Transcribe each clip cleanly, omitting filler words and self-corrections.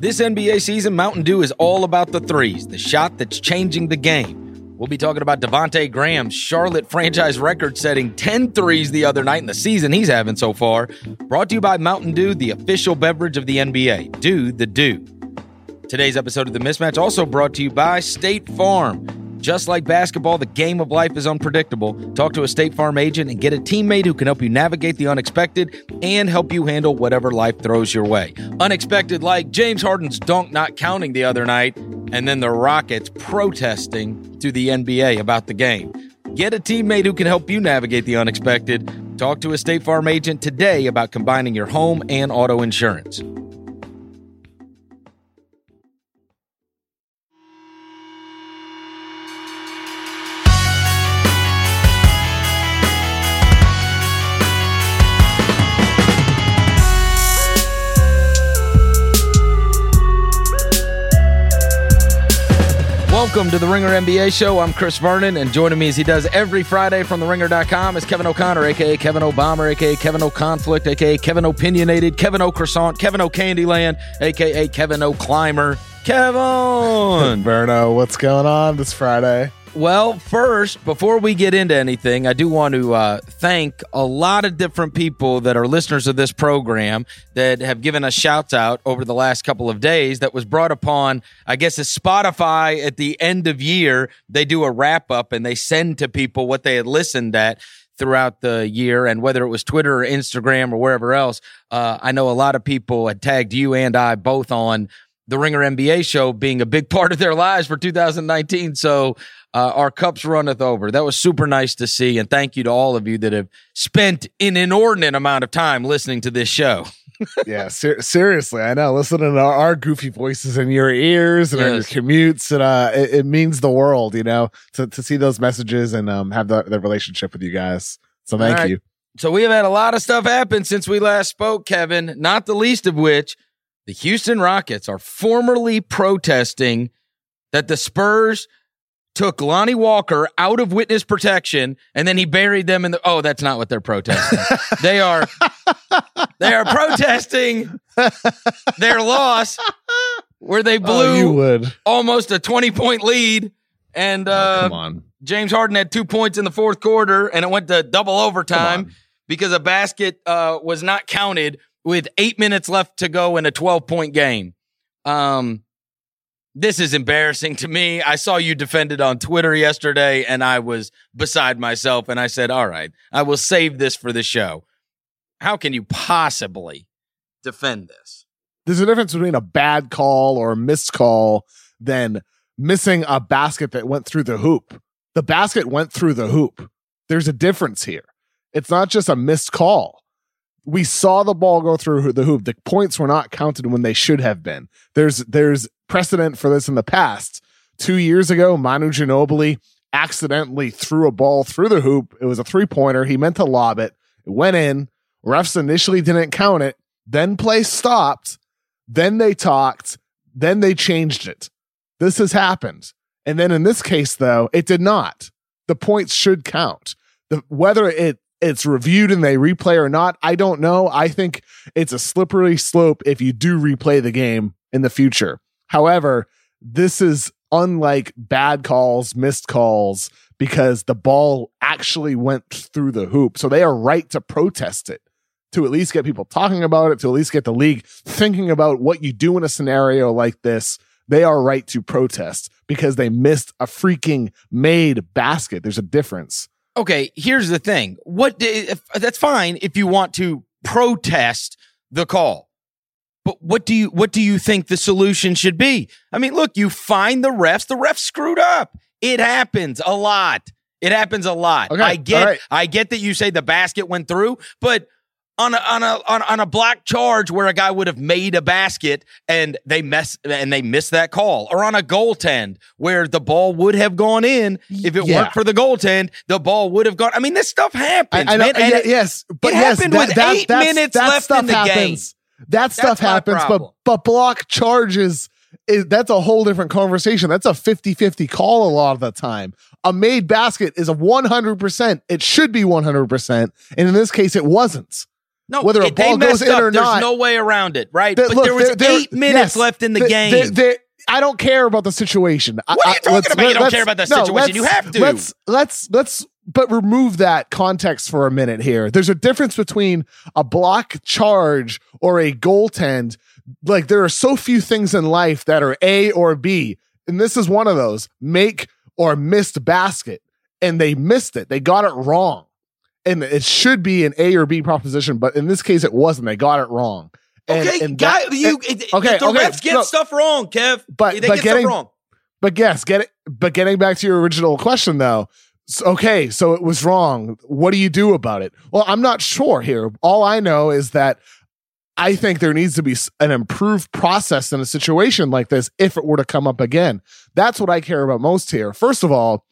This NBA season, Mountain Dew is all about the threes, the shot that's changing the game. We'll be talking about Devontae Graham's Charlotte franchise record-setting 10 threes the other night in the season he's having so far. Brought to you by Mountain Dew, the official beverage of the NBA. Do the Dew. Today's episode of The Mismatch also brought to you by State Farm. Just like basketball, the game of life is unpredictable. Talk to a State Farm agent and get a teammate who can help you navigate the unexpected and help you handle whatever life throws your way. Unexpected like James Harden's dunk not counting the other night, and then the Rockets protesting to the NBA about the game. Get a teammate who can help you navigate the unexpected. Talk to a State Farm agent today about combining your home and auto insurance. Welcome to The Ringer NBA Show. I'm Chris Vernon, and joining me as he does every Friday from TheRinger.com is Kevin O'Connor, a.k.a. Kevin O'Bomber, a.k.a. Kevin O'Conflict, a.k.a. Kevin Opinionated, Kevin O'Croissant, Kevin O'Candyland, a.k.a. Kevin O'Climber. Kevin! Verno, what's going on this Friday? Well, first, before we get into anything, I do want to thank a lot of different people that are listeners of this program that have given us shouts out over the last couple of days that was brought upon, I guess, it's Spotify at the end of year. They do a wrap-up and they send to people what they had listened at throughout the year, and whether it was Twitter or Instagram or wherever else, I know a lot of people had tagged you and I both on The Ringer NBA Show being a big part of their lives for 2019, so our cups runneth over. That was super nice to see, and thank you to all of you that have spent an inordinate amount of time listening to this show. Yeah, seriously, I know. Listening to our goofy voices in your ears and on your commutes, and it means the world, you know, to see those messages and have the relationship with you guys. So thank you. So we have had a lot of stuff happen since we last spoke, Kevin, not the least of which the Houston Rockets are formally protesting that the Spurs took Lonnie Walker out of witness protection, and then he buried them in the... Oh, that's not what they're protesting. They are protesting their loss where they blew almost a 20-point lead, and James Harden had 2 points in the fourth quarter, and it went to double overtime because a basket was not counted with 8 minutes left to go in a 12-point game. This is embarrassing to me. I saw you defended on Twitter yesterday, and I was beside myself, and I said, all right, I will save this for the show. How can you possibly defend this? There's a difference between a bad call or a missed call than missing a basket that went through the hoop. The basket went through the hoop. There's a difference here. It's not just a missed call. We saw the ball go through the hoop. The points were not counted when they should have been. There's precedent for this in the past. 2 years ago, Manu Ginobili accidentally threw a ball through the hoop. It was a three-pointer. He meant to lob it. It went in. Refs initially didn't count it. Then play stopped. Then they talked. Then they changed it. This has happened. And then in this case, though, it did not. The points should count. Whether it's reviewed and they replay or not, I don't know. I think it's a slippery slope if you do replay the game in the future. However, this is unlike bad calls, missed calls, because the ball actually went through the hoop. So they are right to protest it, to at least get people talking about it, to at least get the league thinking about what you do in a scenario like this. They are right to protest because they missed a freaking made basket. There's a difference. Okay, here's the thing. That's fine if you want to protest the call, but what do you think the solution should be? I mean, look, you find the refs. The refs screwed up. It happens a lot. Okay, I get that you say the basket went through, but on a block charge where a guy would have made a basket and they missed that call, or on a goaltend where the ball would have gone in if it weren't for the goaltend, the ball would have gone. I mean, this stuff happens. It happened with eight minutes left in the game. That stuff happens, but block charges, that's a whole different conversation. That's a 50-50 call a lot of the time. A made basket is a 100%. It should be 100%, and in this case, it wasn't. No, whether a ball goes in or not, there's no way around it, right? But there was 8 minutes left in the game. I don't care about the situation. What are you talking about? You don't care about the situation. You have to. But remove that context for a minute here. There's a difference between a block charge or a goaltend. Like, there are so few things in life that are A or B, and this is one of those. Make or missed basket, and they missed it. They got it wrong, and it should be an A or B proposition, but in this case, it wasn't. They got it wrong. Refs get stuff wrong, Kev. But getting back to your original question, though. Okay, so it was wrong. What do you do about it? Well, I'm not sure here. All I know is that I think there needs to be an improved process in a situation like this if it were to come up again. That's what I care about most here. First of all,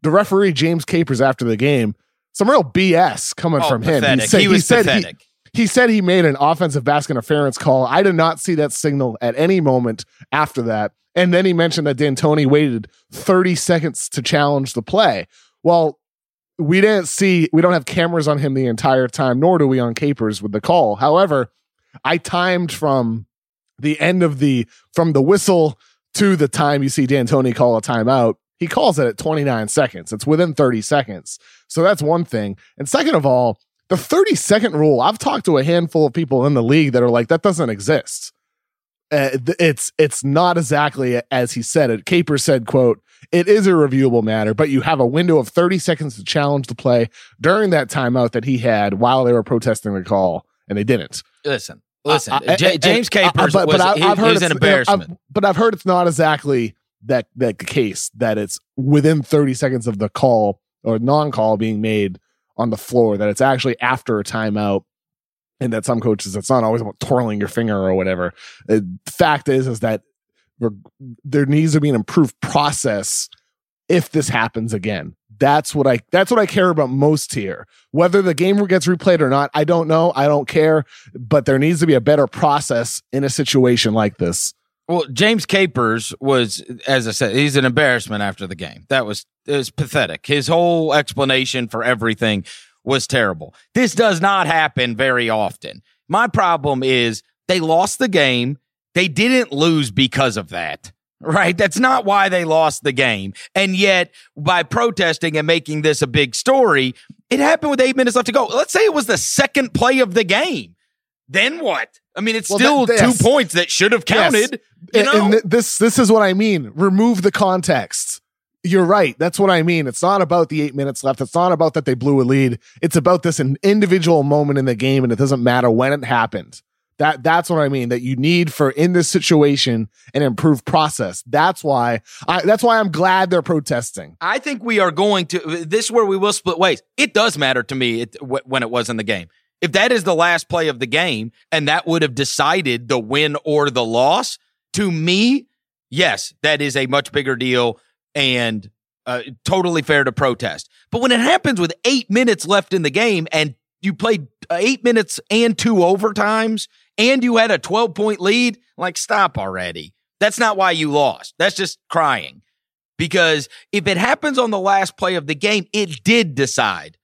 the referee, James Capers, after the game, some real BS coming from him. He was pathetic. He said he made an offensive basket interference call. I did not see that signal at any moment after that. And then he mentioned that D'Antoni waited 30 seconds to challenge the play. Well, we don't have cameras on him the entire time, nor do we on Capers with the call. However, I timed from the end of from the whistle to the time you see D'Antoni call a timeout. He calls it at 29 seconds. It's within 30 seconds. So that's one thing. And second of all, the 30-second rule, I've talked to a handful of people in the league that are like, that doesn't exist. It's not exactly as he said it. Capers said, quote, "It is a reviewable matter, but you have a window of 30 seconds to challenge the play during that timeout that he had while they were protesting the call, and they didn't." Listen, James Capers was an embarrassment. But I've heard it's not exactly that case, that it's within 30 seconds of the call or non-call being made on the floor, that it's actually after a timeout. And that some coaches, it's not always about twirling your finger or whatever. The fact is that there needs to be an improved process if this happens again. That's what I care about most here. Whether the game gets replayed or not, I don't know. I don't care. But there needs to be a better process in a situation like this. Well, James Capers was, as I said, he's an embarrassment after the game. It was pathetic. His whole explanation for everything was terrible. This does not happen very often. My problem is they lost the game. They didn't lose because of that, right? That's not why they lost the game. And yet, by protesting and making this a big story, it happened with 8 minutes left to go. Let's say it was the second play of the game. Then what? I mean, it's still 2 points that should have counted. Yes. And this is what I mean. Remove the context. You're right. That's what I mean. It's not about the 8 minutes left. It's not about that they blew a lead. It's about this an individual moment in the game, and it doesn't matter when it happened. That's what I mean. That you need for in this situation an improved process. That's why I'm glad they're protesting. I think we are going to this is where we will split ways. It does matter to me when it was in the game. If that is the last play of the game and that would have decided the win or the loss, to me, yes, that is a much bigger deal. And totally fair to protest. But when it happens with 8 minutes left in the game and you played 8 minutes and two overtimes and you had a 12-point lead, like, stop already. That's not why you lost. That's just crying. Because if it happens on the last play of the game, it did decide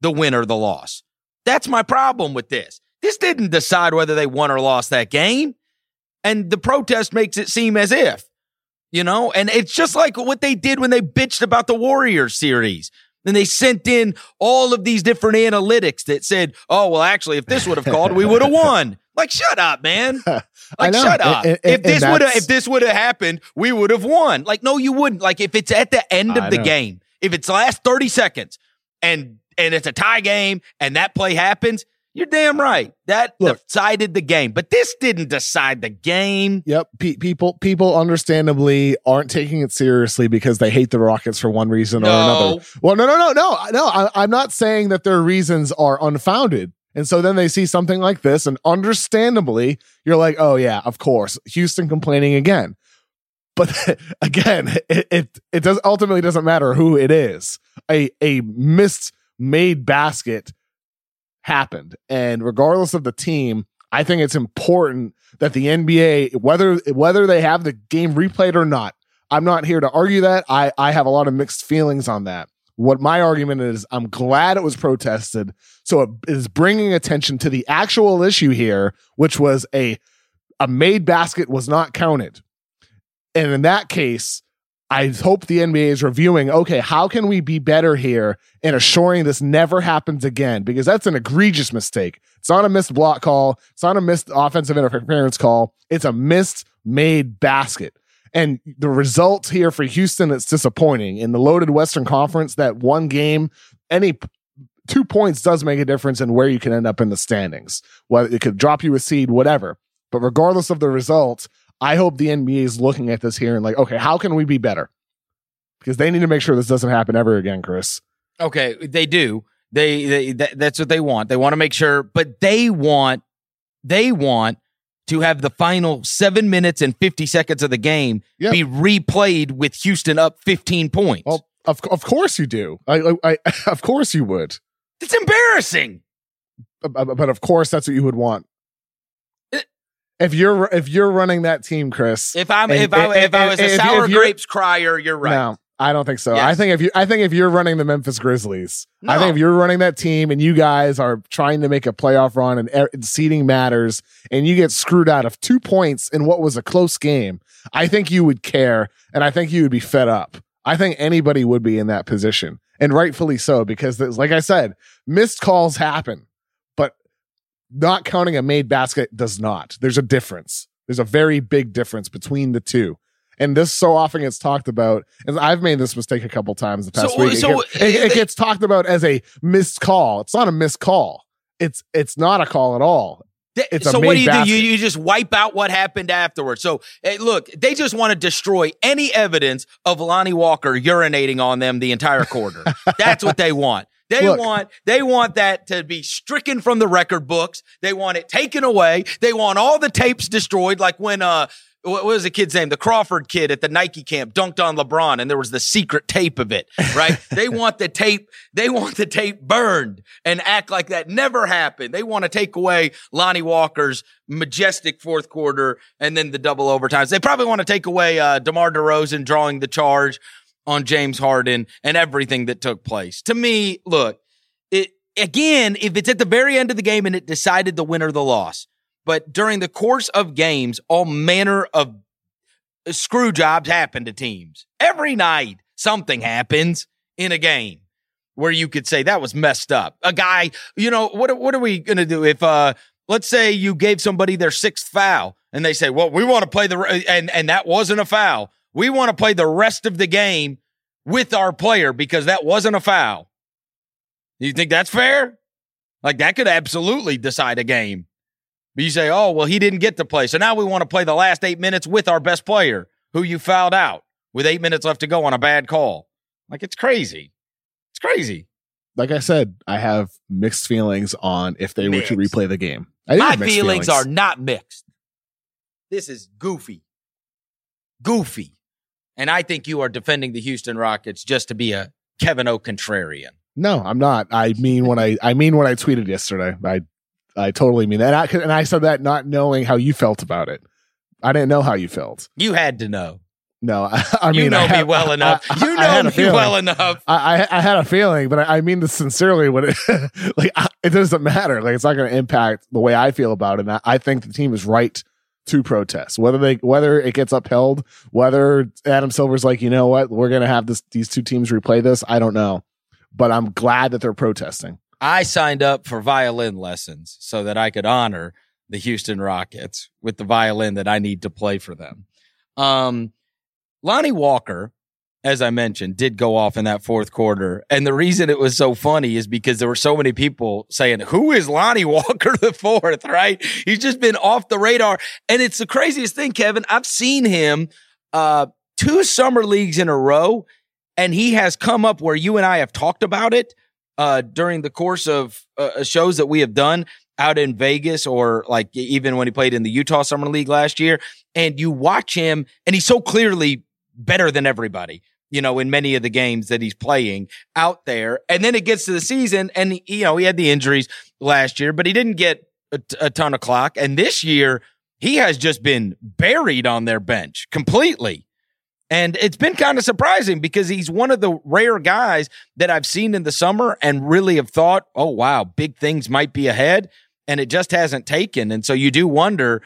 the win or the loss. That's my problem with this. This didn't decide whether they won or lost that game. And the protest makes it seem as if. You know, and it's just like what they did when they bitched about the Warriors series. Then they sent in all of these different analytics that said, oh, well, actually, if this would have called, we would have won. Like, shut up, man. Like, shut up. If this would have happened, we would have won. Like, no, you wouldn't. Like, if it's at the end of the game, if it's the last 30 seconds and it's a tie game and that play happens, you're damn right. That decided the game, but this didn't decide the game. Yep. People understandably aren't taking it seriously because they hate the Rockets for one reason or another. Well, no. I'm not saying that their reasons are unfounded. And so then they see something like this and understandably you're like, oh yeah, of course, Houston complaining again. But again, it does ultimately doesn't matter who it is. A missed basket happened, and regardless of the team, I think it's important that the NBA, whether they have the game replayed or not, I'm not here to argue that. I have a lot of mixed feelings on that. What my argument is, I'm glad it was protested. So it is bringing attention to the actual issue here, which was a made basket was not counted. And in that case, I hope the NBA is reviewing, okay, how can we be better here in assuring this never happens again? Because that's an egregious mistake. It's not a missed block call. It's not a missed offensive interference call. It's a missed made basket. And the results here for Houston, it's disappointing. In the loaded Western Conference, that one game, any 2 points does make a difference in where you can end up in the standings. Whether it could drop you a seed, whatever. But regardless of the results, I hope the NBA is looking at this here and like, okay, how can we be better? Because they need to make sure this doesn't happen ever again, Chris. Okay, they do. That's what they want. They want to make sure, but they want to have the final 7 minutes and 50 seconds of the game be replayed with Houston up 15 points. Well, of course you do. I of course you would. It's embarrassing. But of course, that's what you would want. If you're running that team, Chris. If I was a sour grapes crier, you're right. No, I don't think so. Yes. I think if you're running the Memphis Grizzlies, no. I think if you're running that team and you guys are trying to make a playoff run and seeding matters, and you get screwed out of 2 points in what was a close game, I think you would care, and I think you would be fed up. I think anybody would be in that position, and rightfully so, because like I said, missed calls happen. Not counting a made basket does not. There's a difference. There's a very big difference between the two. And this so often gets talked about, and I've made this mistake a couple times the past week. It gets talked about as a missed call. It's not a missed call. It's not a call at all. So what do you do? You just wipe out what happened afterwards. So, hey, look, they just want to destroy any evidence of Lonnie Walker urinating on them the entire quarter. That's what they want. They want that to be stricken from the record books. They want it taken away. They want all the tapes destroyed. Like when, what was the kid's name? The Crawford kid at the Nike camp dunked on LeBron and there was the secret tape of it, right? They want the tape burned and act like that never happened. They want to take away Lonnie Walker's majestic fourth quarter and then the double overtimes. They probably want to take away, DeMar DeRozan drawing the charge on James Harden and everything that took place. To me, look, if it's at the very end of the game and it decided the win or the loss, but during the course of games, all manner of screw jobs happen to teams. Every night, something happens in a game where you could say that was messed up. A guy, you know, what are we going to do if, let's say you gave somebody their sixth foul and they say, well, we want to play and that wasn't a foul. We want to play the rest of the game with our player because that wasn't a foul. You think that's fair? Like, that could absolutely decide a game. But you say, oh, well, he didn't get to play. So now we want to play the last 8 minutes with our best player who you fouled out with 8 minutes left to go on a bad call. Like, it's crazy. It's crazy. Like I said, I have mixed feelings on if they were to replay the game. My feelings are not mixed. This is goofy. Goofy. And I think you are defending the Houston Rockets just to be a Kevin O. contrarian. No, I'm not. I mean when I tweeted yesterday, I totally mean that. And I said that not knowing how you felt about it. I didn't know how you felt. You had to know. No, I mean, you know me well enough. You know me well enough. I had a feeling, but I mean this sincerely. When it doesn't matter. Like, it's not going to impact the way I feel about it. And I think the team is right to protest, whether it gets upheld, whether Adam Silver's like, you know what, we're going to have these two teams replay this. I don't know, but I'm glad that they're protesting. I signed up for violin lessons so that I could honor the Houston Rockets with the violin that I need to play for them. Lonnie Walker, as I mentioned, did go off in that fourth quarter. And the reason it was so funny is because there were so many people saying, who is Lonnie Walker the fourth, right? He's just been off the radar. And it's the craziest thing, Kevin. I've seen him two summer leagues in a row, and he has come up where you and I have talked about it during the course of shows that we have done out in Vegas, or like even when he played in the Utah Summer League last year. And you watch him, and he's so clearly better than everybody, you know, in many of the games that he's playing out there. And then it gets to the season and, you know, he had the injuries last year, but he didn't get a ton of clock. And this year he has just been buried on their bench completely. And it's been kind of surprising because he's one of the rare guys that I've seen in the summer and really have thought, oh, wow, big things might be ahead. And it just hasn't taken. And so you do wonder,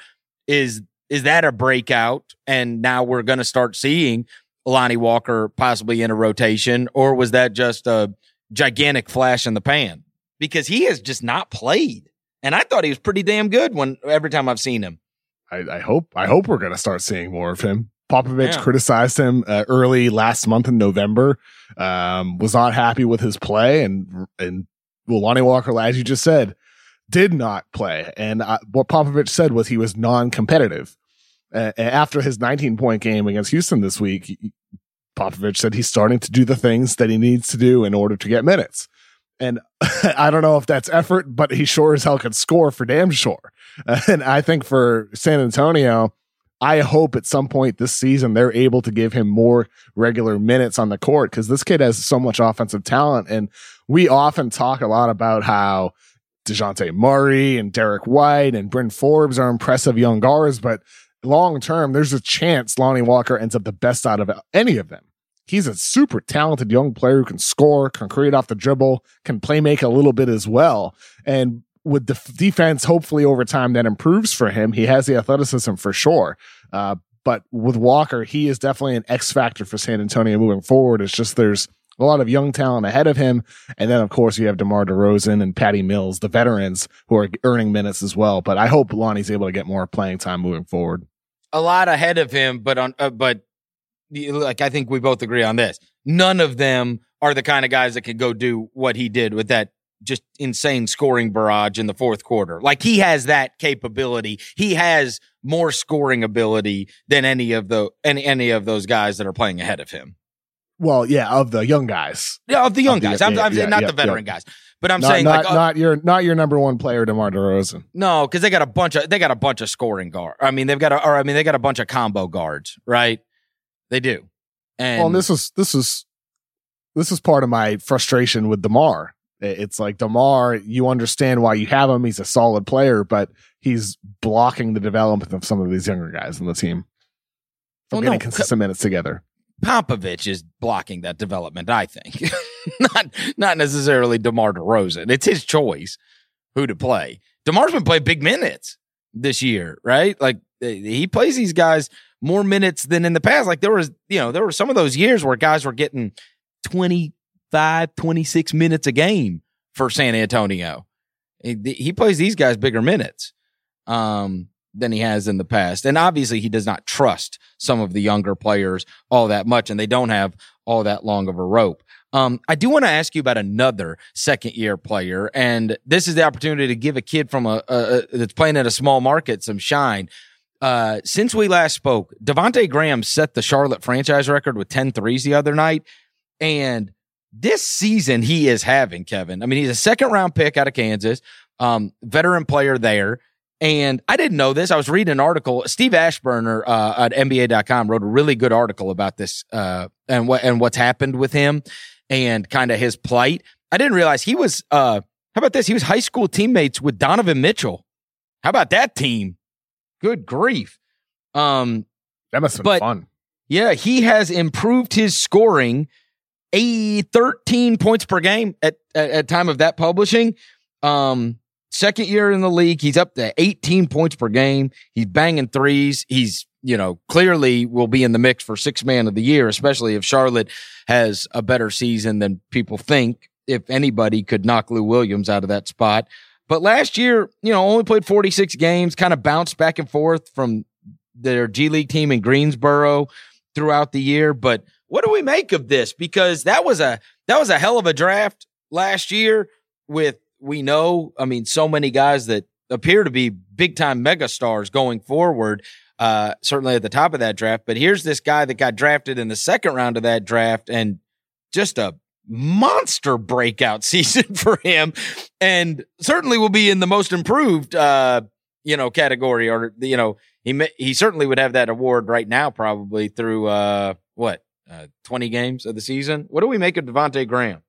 is that a breakout? And now we're going to start seeing Lonnie Walker possibly in a rotation, or was that just a gigantic flash in the pan? Because he has just not played. And I thought he was pretty damn good when every time I've seen him. I hope we're going to start seeing more of him. Popovich criticized him early last month in November, was not happy with his play. And Lonnie Walker, as you just said, did not play. And what Popovich said was he was non-competitive. After his 19-point game against Houston this week, Popovich said he's starting to do the things that he needs to do in order to get minutes. And I don't know if that's effort, but he sure as hell can score for damn sure. And I think for San Antonio, I hope at some point this season they're able to give him more regular minutes on the court, because this kid has so much offensive talent. And we often talk a lot about how DeJounte Murray and Derek White and Bryn Forbes are impressive young guards, but long term, there's a chance Lonnie Walker ends up the best out of any of them. He's a super talented young player who can score, can create off the dribble, can play make a little bit as well. And with the defense, hopefully over time that improves for him. He has the athleticism for sure. But with Walker, he is definitely an X factor for San Antonio moving forward. It's just there's a lot of young talent ahead of him. And then, of course, you have DeMar DeRozan and Patty Mills, the veterans who are earning minutes as well. But I hope Lonnie's able to get more playing time moving forward. A lot ahead of him, but I think we both agree on this. None of them are the kind of guys that could go do what he did with that just insane scoring barrage in the fourth quarter. Like, he has that capability. He has more scoring ability than any of those guys that are playing ahead of him. Well, yeah, of the young guys. Yeah, of the young guys. I'm not the veteran guys. But I'm saying not your number one player, DeMar DeRozan. No, because they got a bunch of scoring guard. I mean, they got a bunch of combo guards, right? They do. And this is part of my frustration with DeMar. It's like, DeMar, you understand why you have him. He's a solid player, but he's blocking the development of some of these younger guys on the team from getting consistent minutes together. Popovich is blocking that development, I think. not necessarily DeMar DeRozan. It's his choice who to play. DeMar's been playing big minutes this year, right? Like, he plays these guys more minutes than in the past. Like, there were some of those years where guys were getting 25, 26 minutes a game for San Antonio. He plays these guys bigger minutes than he has in the past. And obviously he does not trust some of the younger players all that much, and they don't have all that long of a rope. I do want to ask you about another second-year player, and this is the opportunity to give a kid from that's playing at a small market some shine. Since we last spoke, Devontae Graham set the Charlotte franchise record with 10 threes the other night, and this season he is having, Kevin. I mean, he's a second-round pick out of Kansas, veteran player there. And I didn't know this. I was reading an article. Steve Ashburner at NBA.com wrote a really good article about this and what's happened with him and kind of his plight. I didn't realize he was, how about this? He was high school teammates with Donovan Mitchell. How about that team? Good grief. That must have been fun. Yeah, he has improved his scoring 13 points per game at time of that publishing. Second year in the league, he's up to 18 points per game. He's banging threes. He's, clearly will be in the mix for sixth man of the year, especially if Charlotte has a better season than people think, if anybody could knock Lou Williams out of that spot. But last year, only played 46 games, kind of bounced back and forth from their G League team in Greensboro throughout the year. But what do we make of this? Because that was a hell of a draft last year with, so many guys that appear to be big-time megastars going forward, certainly at the top of that draft. But here's this guy that got drafted in the second round of that draft, and just a monster breakout season for him, and certainly will be in the most improved, category. Or, he certainly would have that award right now, probably through 20 games of the season. What do we make of Devontae Graham?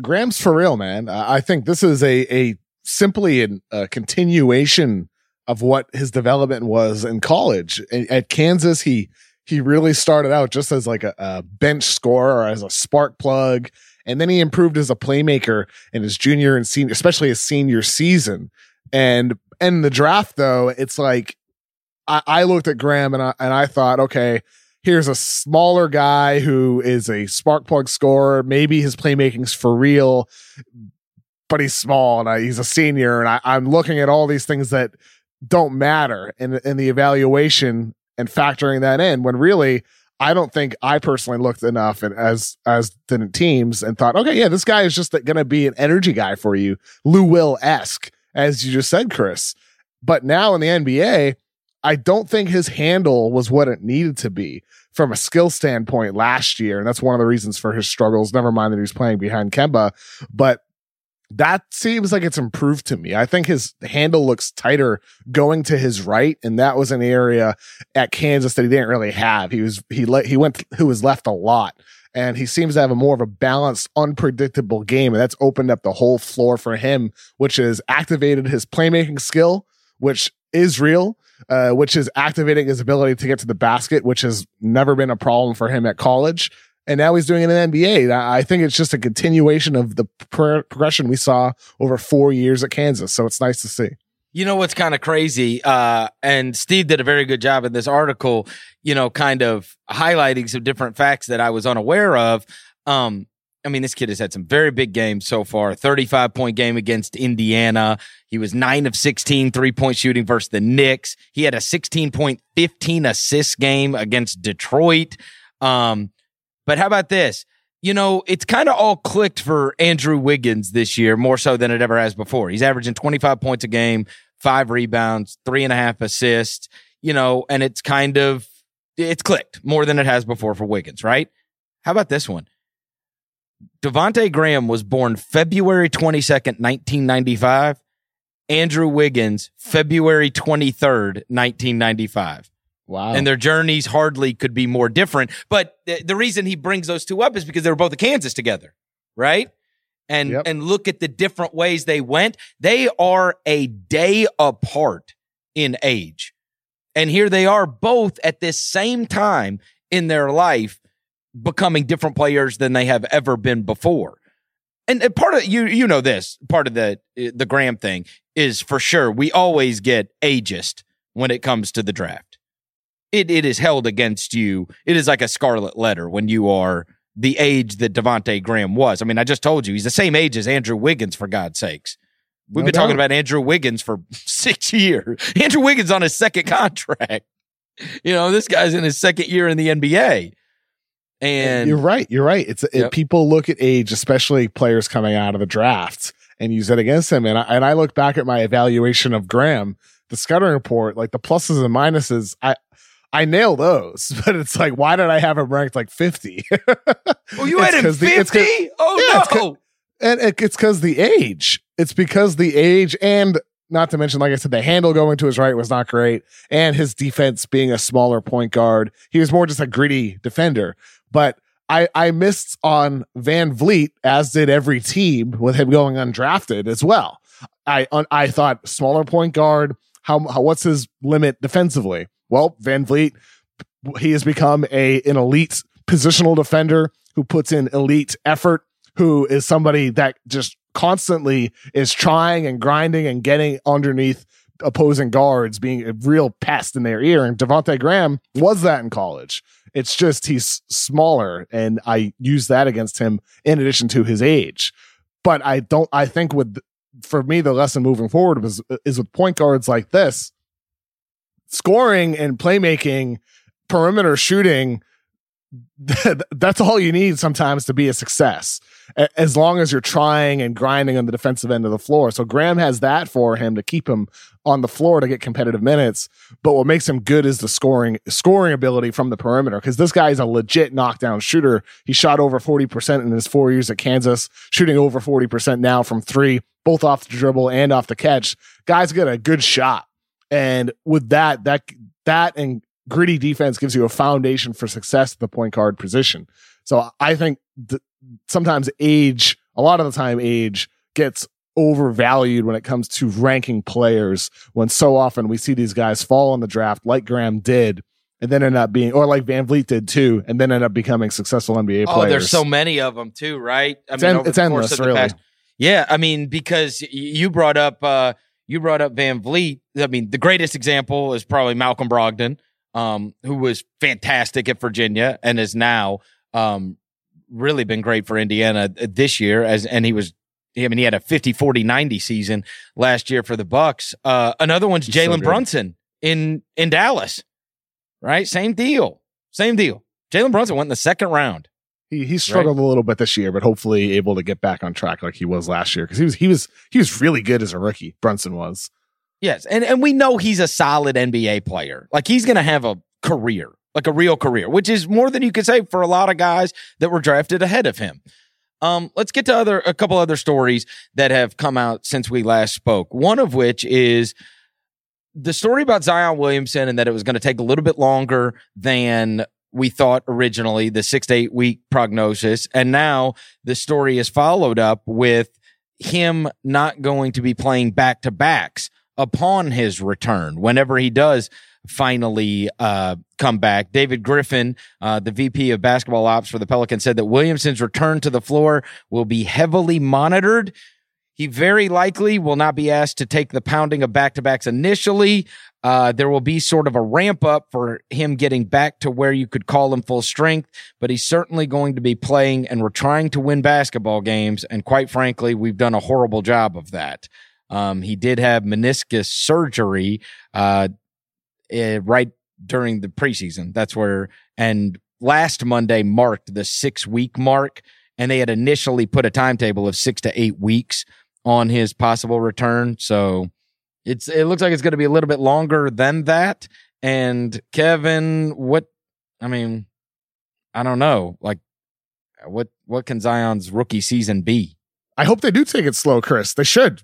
Graham's for real, man. I think this is simply a continuation of what his development was in college. At Kansas, he he really started out just as like a bench scorer or as a spark plug. And then he improved as a playmaker in his junior and senior, especially his senior season. And the draft, though, it's like I looked at Graham and I thought, okay, here's a smaller guy who is a spark plug scorer. Maybe his playmaking's for real, but he's small and he's a senior. And I'm looking at all these things that don't matter in the evaluation and factoring that in, when really, I don't think I personally looked enough, and as didn't teams, and thought, okay, yeah, this guy is just going to be an energy guy for you, Lou Will-esque, as you just said, Chris. But now in the NBA, I don't think his handle was what it needed to be from a skill standpoint last year, and that's one of the reasons for his struggles, never mind that he's playing behind Kemba, but that seems like it's improved to me. I think his handle looks tighter going to his right, and that was an area at Kansas that he didn't really have. He was left a lot, and he seems to have a more of a balanced, unpredictable game, and that's opened up the whole floor for him, which has activated his playmaking skill, which is real, which is activating his ability to get to the basket, which has never been a problem for him at college. And now he's doing it in the NBA. I think it's just a continuation of the progression we saw over 4 years at Kansas. So it's nice to see. You know what's kind of crazy? And Steve did a very good job in this article, you know, kind of highlighting some different facts that I was unaware of. I mean, this kid has had some very big games so far. 35-point game against Indiana. He was 9 of 16 three-point shooting versus the Knicks. He had a 16-point, 15-assist game against Detroit. But how about this? You know, it's kind of all clicked for Andrew Wiggins this year, more so than it ever has before. He's averaging 25 points a game, 5 rebounds, 3.5 assists, you know, and it's kind of, it's clicked more than it has before for Wiggins, right? How about this one? Devontae Graham was born February 22nd, 1995. Andrew Wiggins, February 23rd, 1995. Wow. And their journeys hardly could be more different. But the reason he brings those two up is because they were both at Kansas together, right? And yep. And look at the different ways they went. They are a day apart in age. And here they are both at this same time in their life becoming different players than they have ever been before. And part of, you know this, part of the Graham thing is for sure we always get ageist when it comes to the draft. It is held against you. It is like a scarlet letter when you are the age that Devontae Graham was. I mean, I just told you, he's the same age as Andrew Wiggins, for God's sakes. We've been talking about Andrew Wiggins for 6 years. Andrew Wiggins on his second contract. You know, this guy's in his second year in the NBA. And You're right. People look at age, especially players coming out of the draft, and use that against him. And I look back at my evaluation of Graham, the Scuttering Report, like the pluses and minuses, I nail those, but it's like, why did I have him ranked like 50? Well, you had him 50? No. It's because the age. It's because the age, and not to mention, like I said, the handle going to his right was not great, and his defense being a smaller point guard. He was more just a gritty defender. But I missed on VanVleet, as did every team, with him going undrafted as well. I thought smaller point guard, how what's his limit defensively? Well, VanVleet, he has become an elite positional defender who puts in elite effort, who is somebody that just constantly is trying and grinding and getting underneath opposing guards, being a real pest in their ear. And Devontae Graham was that in college. It's just he's smaller, and I use that against him in addition to his age. But for me, the lesson moving forward is with point guards like this, scoring and playmaking, perimeter shooting, that's all you need sometimes to be a success, as long as you're trying and grinding on the defensive end of the floor. So Graham has that for him to keep him on the floor to get competitive minutes. But what makes him good is the scoring ability from the perimeter, because this guy is a legit knockdown shooter. He shot over 40% in his 4 years at Kansas, shooting over 40% now from three, both off the dribble and off the catch. Guy's got a good shot. And with that and gritty defense gives you a foundation for success at the point guard position. So I think sometimes a lot of the time age gets overvalued when it comes to ranking players, when so often we see these guys fall in the draft like Graham did, and then end up being, or like VanVleet did too, and then end up becoming successful NBA players. Oh, there's so many of them too, right? I mean, it's endless, really. Past, yeah, I mean, because you brought up VanVleet. I mean, the greatest example is probably Malcolm Brogdon, who was fantastic at Virginia and is now really been great for Indiana this year. He had a 50-40-90 season last year for the Bucks. Another one's Jalen Brunson in Dallas. Right? Same deal. Jalen Brunson went in the second round. He struggled a little bit this year, but hopefully able to get back on track like he was last year, because he was really good as a rookie. Brunson was. Yes, and we know he's a solid NBA player. Like, he's going to have a career, like a real career, which is more than you could say for a lot of guys that were drafted ahead of him. Let's get to a couple other stories that have come out since we last spoke. One of which is the story about Zion Williamson, and that it was going to take a little bit longer than we thought originally, the 6 to 8 week prognosis. And now the story is followed up with him not going to be playing back-to-backs upon his return, whenever he does finally come back. David Griffin, the VP of basketball ops for the Pelicans, said that Williamson's return to the floor will be heavily monitored. He very likely will not be asked to take the pounding of back-to-backs initially. There will be sort of a ramp-up for him getting back to where you could call him full strength, but he's certainly going to be playing, and we're trying to win basketball games, and quite frankly, we've done a horrible job of that. He did have meniscus surgery right during the preseason. And last Monday marked the 6 week mark, and they had initially put a timetable of 6 to 8 weeks on his possible return. So it looks like it's going to be a little bit longer than that. And Kevin, I don't know. Like, what can Zion's rookie season be? I hope they do take it slow, Chris. They should.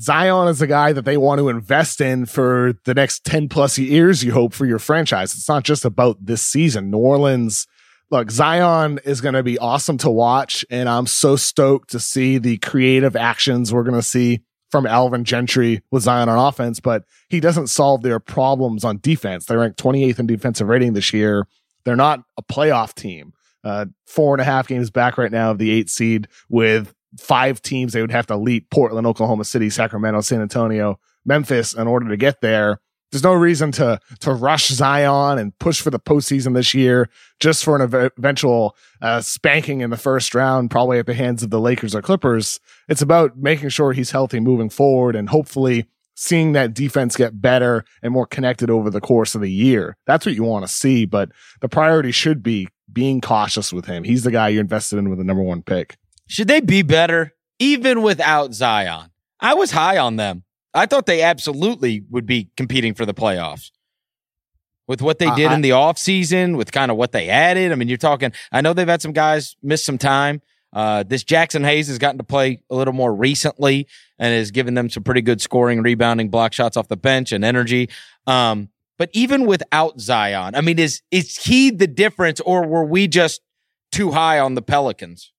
Zion is a guy that they want to invest in for the next 10 plus years, you hope, for your franchise. It's not just about this season. New Orleans, look, Zion is going to be awesome to watch, and I'm so stoked to see the creative actions we're going to see from Alvin Gentry with Zion on offense, but he doesn't solve their problems on defense. They ranked 28th in defensive rating this year. They're not a playoff team. 4.5 games back right now of the 8 seed, with 5 teams they would have to leap: Portland, Oklahoma City, Sacramento, San Antonio, Memphis, in order to get there. There's no reason to rush Zion and push for the postseason this year just for an eventual spanking in the first round, probably at the hands of the Lakers or Clippers. It's about making sure he's healthy moving forward, and hopefully seeing that defense get better and more connected over the course of the year. That's what you want to see, but the priority should be being cautious with him. He's the guy you're invested in with the number 1 pick. Should they be better even without Zion? I was high on them. I thought they absolutely would be competing for the playoffs with what they did in the offseason, with kind of what they added. I mean, you're talking, I know they've had some guys miss some time. This Jackson Hayes has gotten to play a little more recently and has given them some pretty good scoring, rebounding, block shots off the bench, and energy. But even without Zion, I mean, is he the difference, or were we just too high on the Pelicans?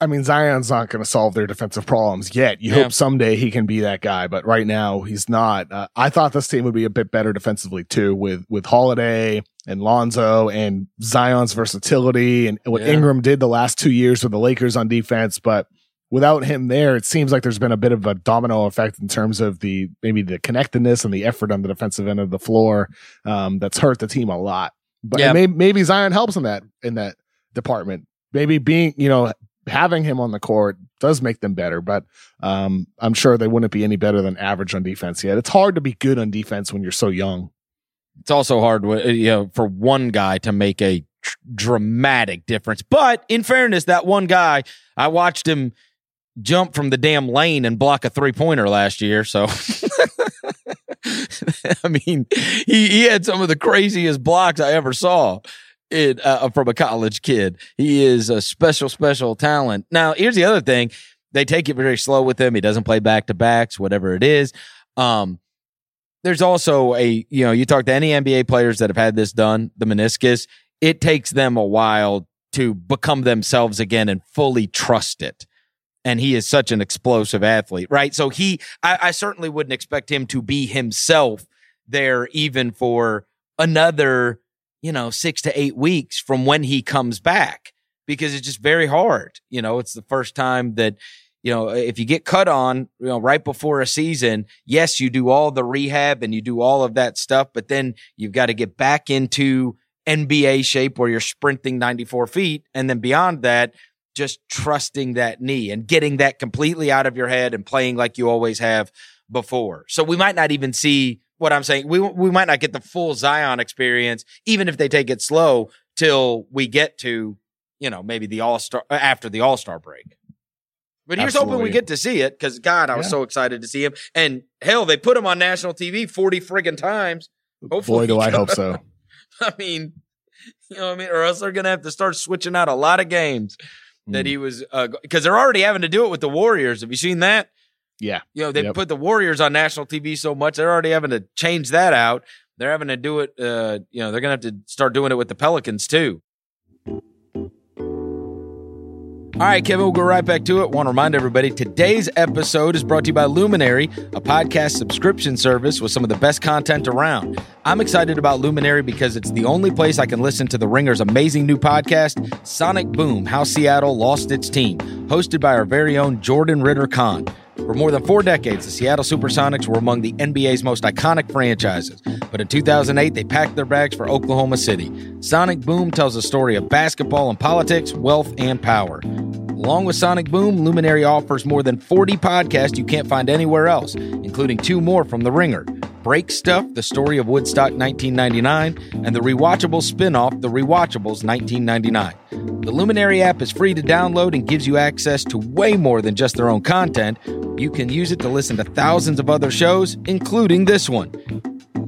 I mean, Zion's not going to solve their defensive problems yet. You hope someday he can be that guy, but right now he's not. I thought this team would be a bit better defensively too, with Holiday and Lonzo and Zion's versatility and what Ingram did the last 2 years with the Lakers on defense. But without him there, it seems like there's been a bit of a domino effect in terms of maybe the connectedness and the effort on the defensive end of the floor that's hurt the team a lot. But maybe Zion helps in that department. Maybe being, having him on the court does make them better, but I'm sure they wouldn't be any better than average on defense yet. It's hard to be good on defense when you're so young. It's also hard, for one guy to make a dramatic difference. But in fairness, that one guy, I watched him jump from the damn lane and block a 3-pointer last year. So, I mean, he had some of the craziest blocks I ever saw. From a college kid. He is a special talent. Now, here's the other thing. They take it very slow with him. He doesn't play back-to-backs, whatever it is. There's also you talk to any NBA players that have had this done, the meniscus, it takes them a while to become themselves again and fully trust it. And he is such an explosive athlete, right? So I certainly wouldn't expect him to be himself there even for another, 6 to 8 weeks from when he comes back, because it's just very hard. It's the first time that, if you get cut on, right before a season, yes, you do all the rehab and you do all of that stuff, but then you've got to get back into NBA shape where you're sprinting 94 feet. And then beyond that, just trusting that knee and getting that completely out of your head and playing like you always have before. So we might not even see what I'm saying. We might not get the full Zion experience, even if they take it slow, till we get to, maybe the All-Star, after the All-Star break. But here's hoping we get to see it, because, God, I was so excited to see him. And, hell, they put him on national TV 40 friggin' times. Hopefully, boy, do I hope so. I mean, or else they're going to have to start switching out a lot of games that he was, because they're already having to do it with the Warriors. Have you seen that? Yeah. They put the Warriors on national TV so much, they're already having to change that out. They're having to do it, they're going to have to start doing it with the Pelicans too. All right, Kevin, we'll go right back to it. Want to remind everybody, today's episode is brought to you by Luminary, a podcast subscription service with some of the best content around. I'm excited about Luminary because it's the only place I can listen to The Ringer's amazing new podcast, Sonic Boom, How Seattle Lost Its Team, hosted by our very own Jordan Ritter Khan. For more than 4 decades, the Seattle SuperSonics were among the NBA's most iconic franchises. But in 2008, they packed their bags for Oklahoma City. Sonic Boom tells the story of basketball and politics, wealth, and power. Along with Sonic Boom, Luminary offers more than 40 podcasts you can't find anywhere else, including 2 more from The Ringer. Break Stuff, The Story of Woodstock 1999, and the rewatchable spinoff, The Rewatchables 1999. The Luminary app is free to download and gives you access to way more than just their own content. You can use it to listen to thousands of other shows, including this one.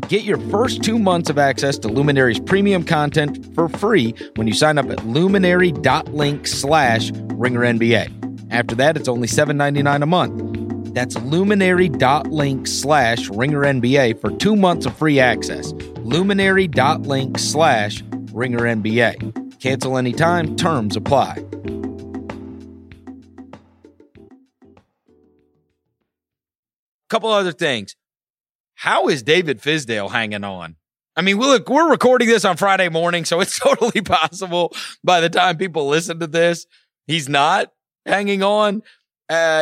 Get your first 2 months of access to Luminary's premium content for free when you sign up at luminary.link/RingerNBA. After that, it's only $7.99 a month. That's luminary.link/RingerNBA for 2 months of free access. Luminary.link/RingerNBA. Cancel anytime. Terms apply. Couple other things. How is David Fizdale hanging on? I mean, look, we're recording this on Friday morning, so it's totally possible by the time people listen to this, he's not hanging on.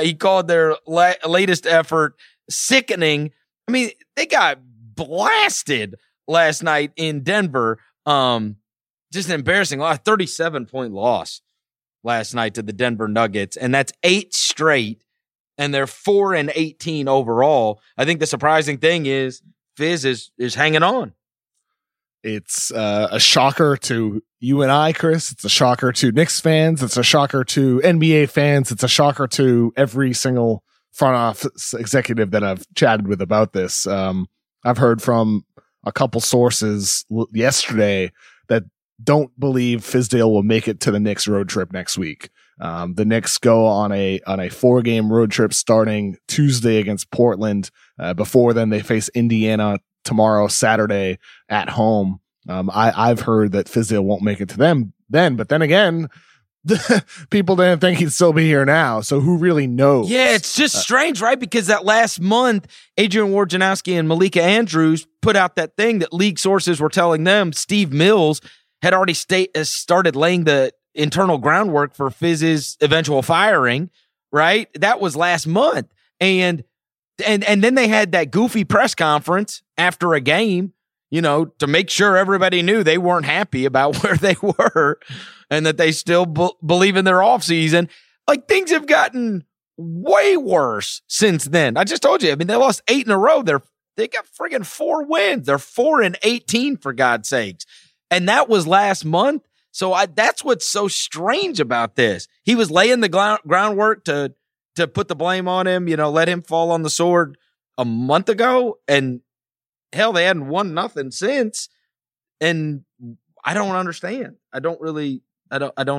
He called their latest effort sickening. I mean, they got blasted last night in Denver. Just an embarrassing loss, 37-point loss last night to the Denver Nuggets, and that's 8 straight, and they're 4-18 overall. I think the surprising thing is Fizz is hanging on. It's a shocker to you and I, Chris. It's a shocker to Knicks fans. It's a shocker to NBA fans. It's a shocker to every single front office executive that I've chatted with about this. I've heard from a couple sources yesterday that don't believe Fizdale will make it to the Knicks road trip next week. The Knicks go on a 4-game road trip starting Tuesday against Portland. Before then, they face Indiana tomorrow, Saturday, at home. I've heard that Fizdale won't make it to them then, but then again, people didn't think he'd still be here now, so who really knows? Yeah, it's just strange, right? Because that last month, Adrian Wojnarowski and Malika Andrews put out that thing that league sources were telling them Steve Mills had already started laying the internal groundwork for Fizz's eventual firing, right? That was last month, and then they had that goofy press conference after a game, to make sure everybody knew they weren't happy about where they were and that they still believe in their offseason. Like, things have gotten way worse since then. I just told you, they lost 8 in a row. They got friggin' 4 wins. They're 4-18, for God's sakes. And that was last month. So that's what's so strange about this. He was laying the groundwork to put the blame on him, let him fall on the sword a month ago. And hell, they hadn't won nothing since. And I don't understand. I don't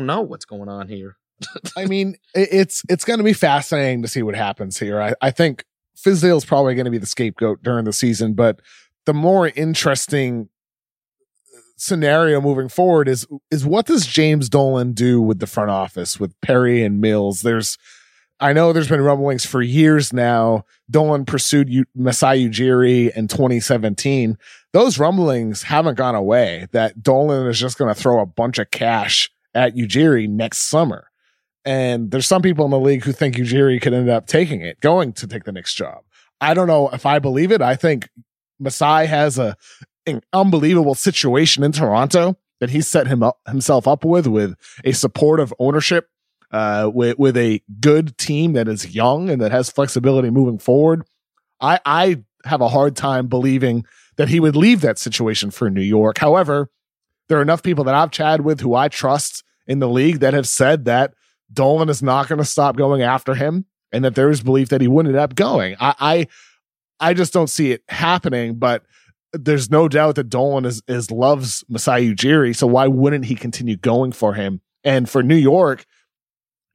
know what's going on here. It's going to be fascinating to see what happens here. I think Fizdale's probably going to be the scapegoat during the season, but the more interesting scenario moving forward is what does James Dolan do with the front office, with Perry and Mills? There's I know there's been rumblings for years now. Dolan pursued Masai Ujiri in 2017. Those rumblings haven't gone away, that Dolan is just going to throw a bunch of cash at Ujiri next summer. And there's some people in the league who think Ujiri could end up taking it, going to take the Knicks job. I don't know if I believe it. I think Masai has an unbelievable situation in Toronto that he set himself up with a supportive ownership, with a good team that is young and that has flexibility moving forward. I have a hard time believing that he would leave that situation for New York. However, there are enough people that I've chatted with who I trust in the league that have said that Dolan is not going to stop going after him, and that there is belief that he would end up going. I just don't see it happening, but there's no doubt that Dolan is loves Masai Ujiri, so why wouldn't he continue going for him? And for New York,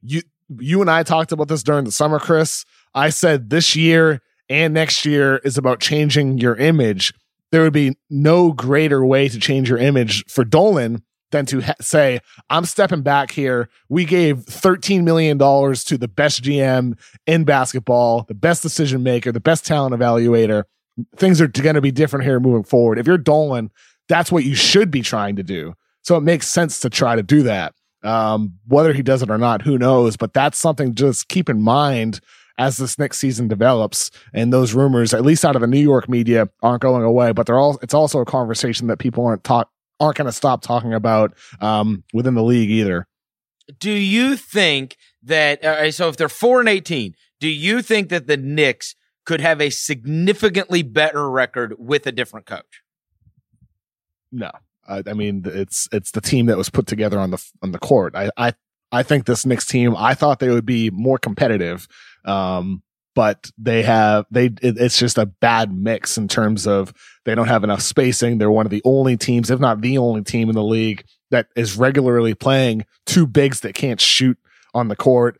you and I talked about this during the summer, Chris. I said this year and next year is about changing your image. There would be no greater way to change your image for Dolan than to say, I'm stepping back here. We gave $13 million to the best GM in basketball, the best decision maker, the best talent evaluator. Things are going to be different here moving forward. If you're Dolan, that's what you should be trying to do. So it makes sense to try to do that. Whether he does it or not, who knows? But that's something to just keep in mind as this next season develops, and those rumors, at least out of the New York media, aren't going away. But it's also a conversation that people aren't going to stop talking about within the league either. Do you think that, so if they're 4-18, do you think that the Knicks could have a significantly better record with a different coach? No. I mean, it's the team that was put together on the court. I think this Knicks team, I thought they would be more competitive, but it's just a bad mix in terms of they don't have enough spacing. They're one of the only teams, if not the only team in the league, that is regularly playing two bigs that can't shoot on the court.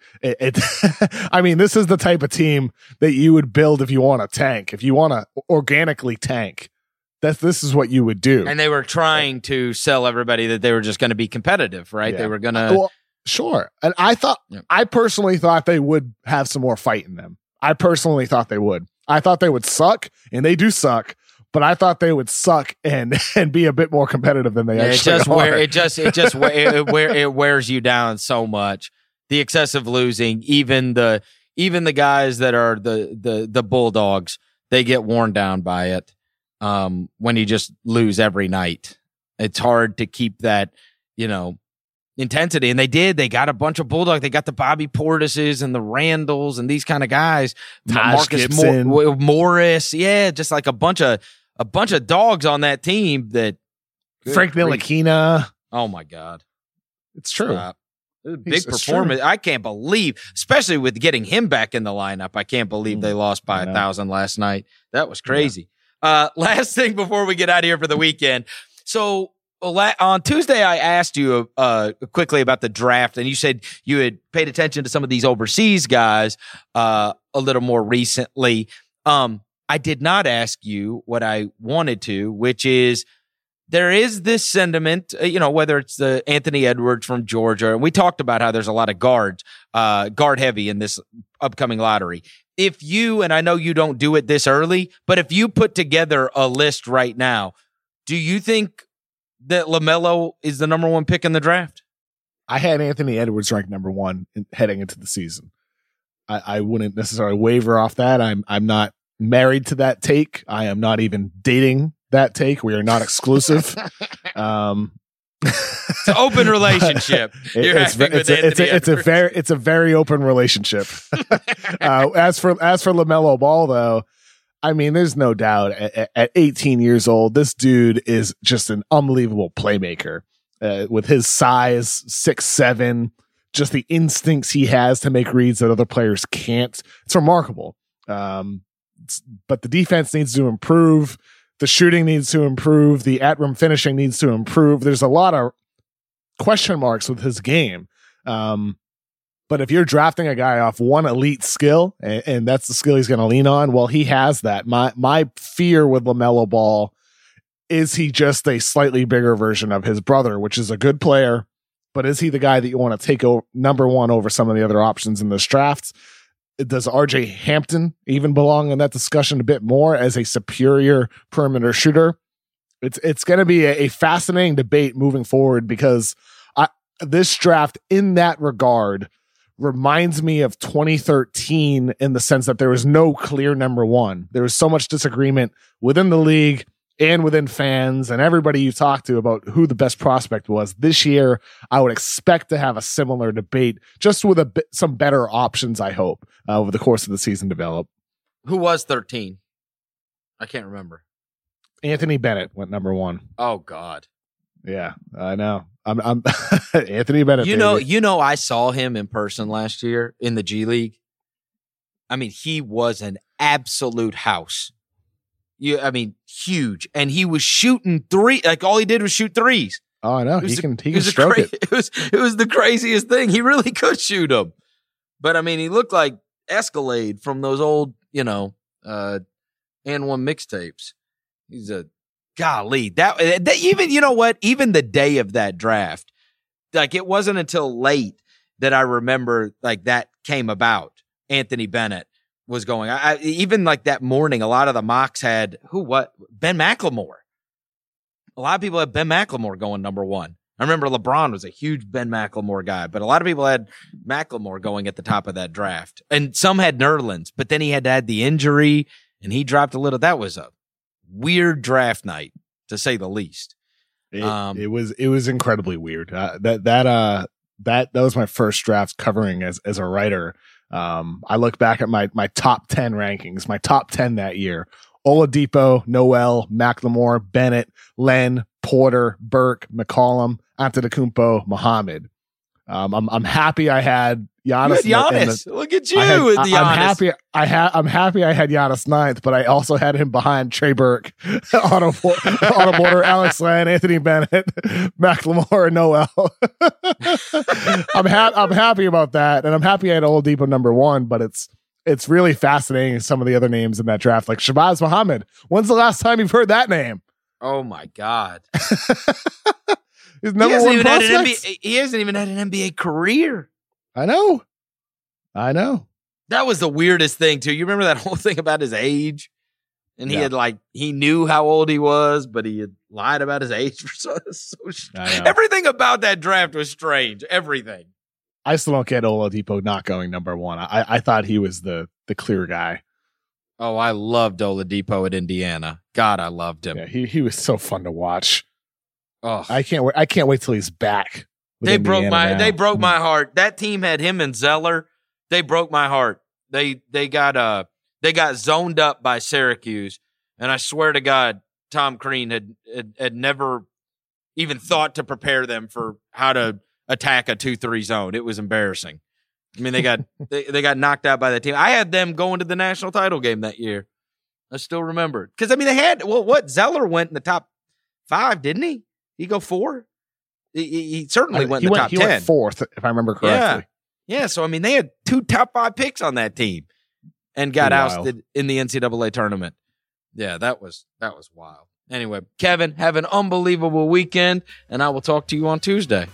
I mean, this is the type of team that you would build if you want to tank, if you want to organically tank. This is what you would do. And they were trying to sell everybody that they were just going to be competitive, right? Yeah. They were going to... Well, sure. And I personally thought they would have some more fight in them. I personally thought they would. I thought they would suck, and they do suck, but I thought they would suck and be a bit more competitive than they actually are. It wears you down so much. The excessive losing, even the guys that are the Bulldogs, they get worn down by it. When you just lose every night, it's hard to keep that, intensity. And they did. They got a bunch of Bulldogs. They got the Bobby Portises and the Randalls and these kind of guys. Marcus Morris. Yeah. Just like a bunch of dogs on that team that Frank Ntilikina. Oh my God. It's true. Big performance. True. I can't believe, especially with getting him back in the lineup. I can't believe they lost by 1,000 last night. That was crazy. Yeah. Last thing before we get out of here for the weekend. So on Tuesday, I asked you quickly about the draft, and you said you had paid attention to some of these overseas guys a little more recently. I did not ask you what I wanted to, which is there is this sentiment, whether it's the Anthony Edwards from Georgia, and we talked about how there's a lot of guards, guard heavy in this upcoming lottery. If you, and I know you don't do it this early, but if you put together a list right now, do you think that LaMelo is the number one pick in the draft? I had Anthony Edwards ranked number one heading into the season. I wouldn't necessarily waver off that. I'm not married to that take. I am not even dating that take. We are not exclusive. It's an open relationship. It's a very open relationship. As for LaMelo Ball, though, I mean, there's no doubt at 18 years old, this dude is just an unbelievable playmaker with his size, 6'7", just the instincts he has to make reads that other players can't. It's remarkable. But the defense needs to improve. The shooting needs to improve. The at-rim finishing needs to improve. There's a lot of question marks with his game. But if you're drafting a guy off one elite skill, and that's the skill he's going to lean on, well, he has that. My fear with LaMelo Ball is he just a slightly bigger version of his brother, which is a good player, But is he the guy that you want to take number one over some of the other options in this draft? Does RJ Hampton even belong in that discussion a bit more as a superior perimeter shooter? It's going to be a fascinating debate moving forward, because this draft in that regard reminds me of 2013 in the sense that there was no clear number one. There was so much disagreement within the league and within fans and everybody you talked to about who the best prospect was. This year, I would expect to have a similar debate, just with some better options, I hope, over the course of the season develop. Who was 13? I can't remember. Anthony Bennett went number one. Oh, God. Yeah, I know. I'm Anthony Bennett. You know, I saw him in person last year in the G League. I mean, he was an absolute house. Huge. And he was shooting three. Like, all he did was shoot threes. Oh, I know. He can stroke it. It was the craziest thing. He really could shoot them. But, I mean, he looked like Escalade from those old, and one mixtapes. He's a golly. Even the day of that draft, like, it wasn't until late that I remember, like, that came about. Anthony Bennett was going. Even like that morning, a lot of the mocks had Ben McLemore. A lot of people had Ben McLemore going number one. I remember LeBron was a huge Ben McLemore guy, but a lot of people had McLemore going at the top of that draft, and some had Nerlens. But then he had to add the injury, and he dropped a little. That was a weird draft night, to say the least. It was incredibly weird. That was my first draft covering as a writer. I look back at my top 10 rankings, my top 10 that year: Oladipo, Noel, McLemore, Bennett, Len, Porter, Burke, McCollum, Antetokounmpo, Muhammad. I'm happy I had Giannis. Giannis, look at you. I'm happy I had Giannis ninth, but I also had him behind Trey Burke, Otto Porter, Alex Len, Anthony Bennett, McLemore, and Noel. I'm happy about that, and I'm happy I had Oladipo number one. But it's really fascinating some of the other names in that draft, like Shabazz Muhammad. When's the last time you've heard that name? Oh my God. He hasn't even had an NBA career. I know. That was the weirdest thing, too. You remember that whole thing about his age? And he had, like, he knew how old he was, but he had lied about his age. Everything about that draft was strange. Everything. I still don't get Oladipo not going number one. I thought he was the clear guy. Oh, I loved Oladipo at Indiana. God, I loved him. Yeah, he was so fun to watch. Oh, I can't wait till he's back. They broke my heart. That team had him and Zeller. They broke my heart. They got zoned up by Syracuse, and I swear to God, Tom Crean had never even thought to prepare them for how to attack a 2-3 zone. It was embarrassing. I mean, they got knocked out by that team. I had them going to the national title game that year. I still remember it. Because, I mean, they had Zeller went in the top 5, didn't he? He go 4? He certainly went in the top 10. He went 4th, if I remember correctly. Yeah, so, I mean, they had 2 top 5 picks on that team and got ousted in the NCAA tournament. Yeah, that was wild. Anyway, Kevin, have an unbelievable weekend, and I will talk to you on Tuesday.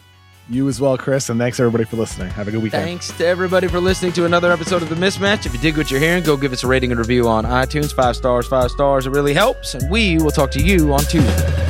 You as well, Chris, and thanks, everybody, for listening. Have a good weekend. Thanks to everybody for listening to another episode of The Mismatch. If you dig what you're hearing, go give us a rating and review on iTunes. 5 stars, 5 stars. It really helps, and we will talk to you on Tuesday.